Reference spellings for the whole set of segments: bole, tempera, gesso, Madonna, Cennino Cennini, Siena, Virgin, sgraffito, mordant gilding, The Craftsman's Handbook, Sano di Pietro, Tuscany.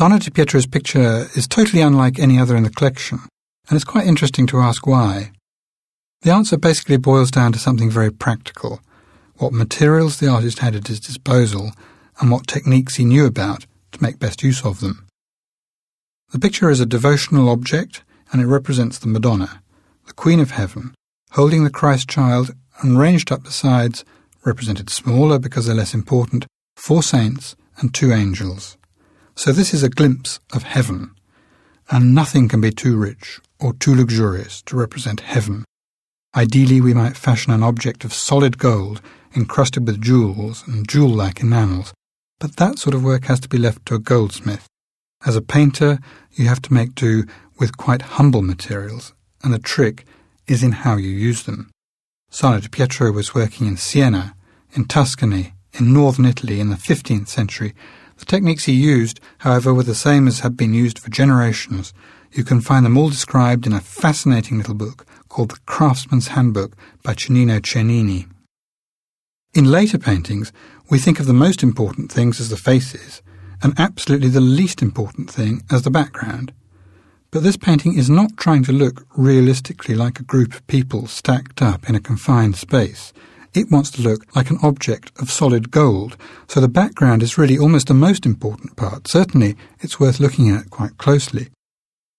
Sano di Pietro's picture is totally unlike any other in the collection, and it's quite interesting to ask why. The answer basically boils down to something very practical: what materials the artist had at his disposal and what techniques he knew about to make best use of them. The picture is a devotional object, and it represents the Madonna, the Queen of Heaven, holding the Christ child, and ranged up the sides, represented smaller because they're less important, 4 saints and 2 angels. So this is a glimpse of heaven, and nothing can be too rich or too luxurious to represent heaven. Ideally, we might fashion an object of solid gold encrusted with jewels and jewel-like enamels, but that sort of work has to be left to a goldsmith. As a painter, you have to make do with quite humble materials, and the trick is in how you use them. Sano di Pietro was working in Siena, in Tuscany, in northern Italy in the 15th century. The techniques he used, however, were the same as had been used for generations. You can find them all described in a fascinating little book called The Craftsman's Handbook by Cennino Cennini. In later paintings, we think of the most important things as the faces, and absolutely the least important thing as the background. But this painting is not trying to look realistically like a group of people stacked up in a confined space. It wants to look like an object of solid gold, so the background is really almost the most important part. Certainly, it's worth looking at quite closely.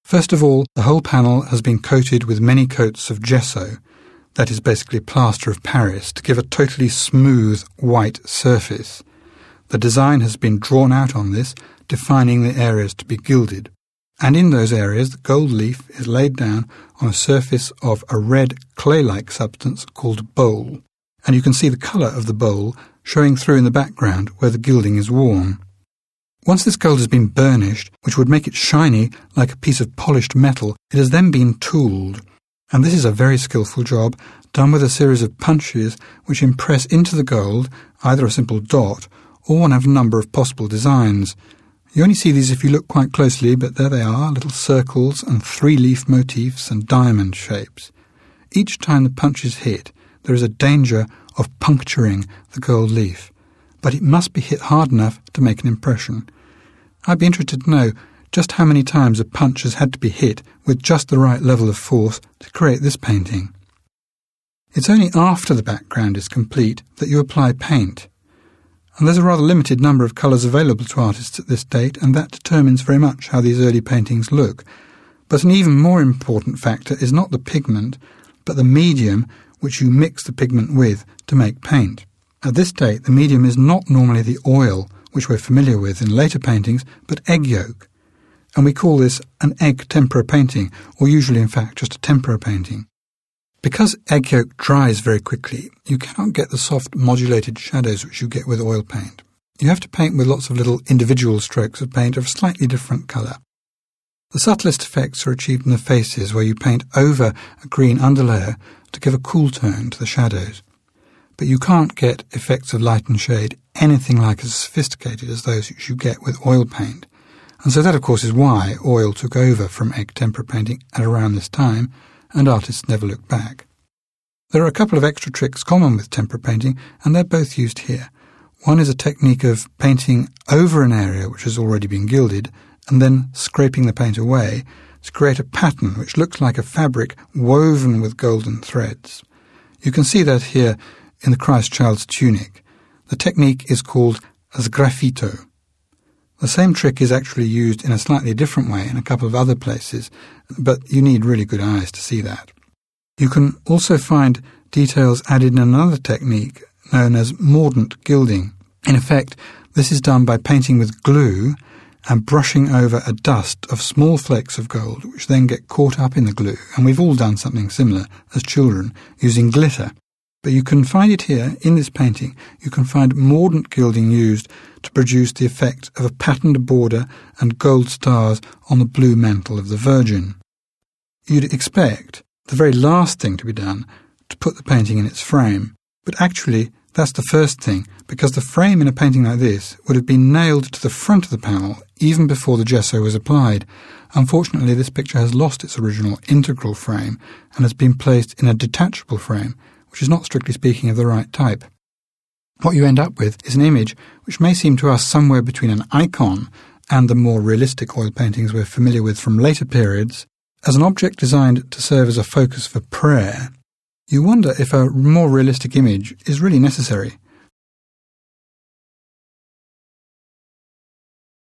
First of all, the whole panel has been coated with many coats of gesso, that is basically plaster of Paris, to give a totally smooth white surface. The design has been drawn out on this, defining the areas to be gilded. And in those areas, the gold leaf is laid down on a surface of a red clay-like substance called bole. And you can see the colour of the bole showing through in the background where the gilding is worn. Once this gold has been burnished, which would make it shiny like a piece of polished metal, it has then been tooled. And this is a very skillful job, done with a series of punches which impress into the gold either a simple dot or one of a number of possible designs. You only see these if you look quite closely, but there they are, little circles and three-leaf motifs and diamond shapes. Each time the punch is hit, there is a danger of puncturing the gold leaf, but it must be hit hard enough to make an impression. I'd be interested to know just how many times a punch has had to be hit with just the right level of force to create this painting. It's only after the background is complete that you apply paint, and there's a rather limited number of colours available to artists at this date, and that determines very much how these early paintings look. But an even more important factor is not the pigment, but the medium which you mix the pigment with to make paint. At this date, the medium is not normally the oil, which we're familiar with in later paintings, but egg yolk. And we call this an egg tempera painting, or usually in fact just a tempera painting. Because egg yolk dries very quickly, you cannot get the soft modulated shadows which you get with oil paint. You have to paint with lots of little individual strokes of paint of a slightly different colour. The subtlest effects are achieved in the faces, where you paint over a green underlayer to give a cool tone to the shadows. But you can't get effects of light and shade anything like as sophisticated as those which you get with oil paint. And so that, of course, is why oil took over from egg tempera painting at around this time, and artists never look back. There are a couple of extra tricks common with tempera painting, and they're both used here. One is a technique of painting over an area which has already been gilded, and then scraping the paint away to create a pattern which looks like a fabric woven with golden threads. You can see that here in the Christ Child's tunic. The technique is called sgraffito. The same trick is actually used in a slightly different way in a couple of other places, but you need really good eyes to see that. You can also find details added in another technique known as mordant gilding. In effect, this is done by painting with glue and brushing over a dust of small flakes of gold, which then get caught up in the glue, and we've all done something similar as children using glitter. But you can find it here, in this painting. You can find mordant gilding used to produce the effect of a patterned border and gold stars on the blue mantle of the Virgin. You'd expect the very last thing to be done, to put the painting in its frame. But actually, that's the first thing, because the frame in a painting like this would have been nailed to the front of the panel even before the gesso was applied. Unfortunately, this picture has lost its original integral frame and has been placed in a detachable frame, which is not strictly speaking of the right type. What you end up with is an image which may seem to us somewhere between an icon and the more realistic oil paintings we're familiar with from later periods, as an object designed to serve as a focus for prayer, you wonder if a more realistic image is really necessary,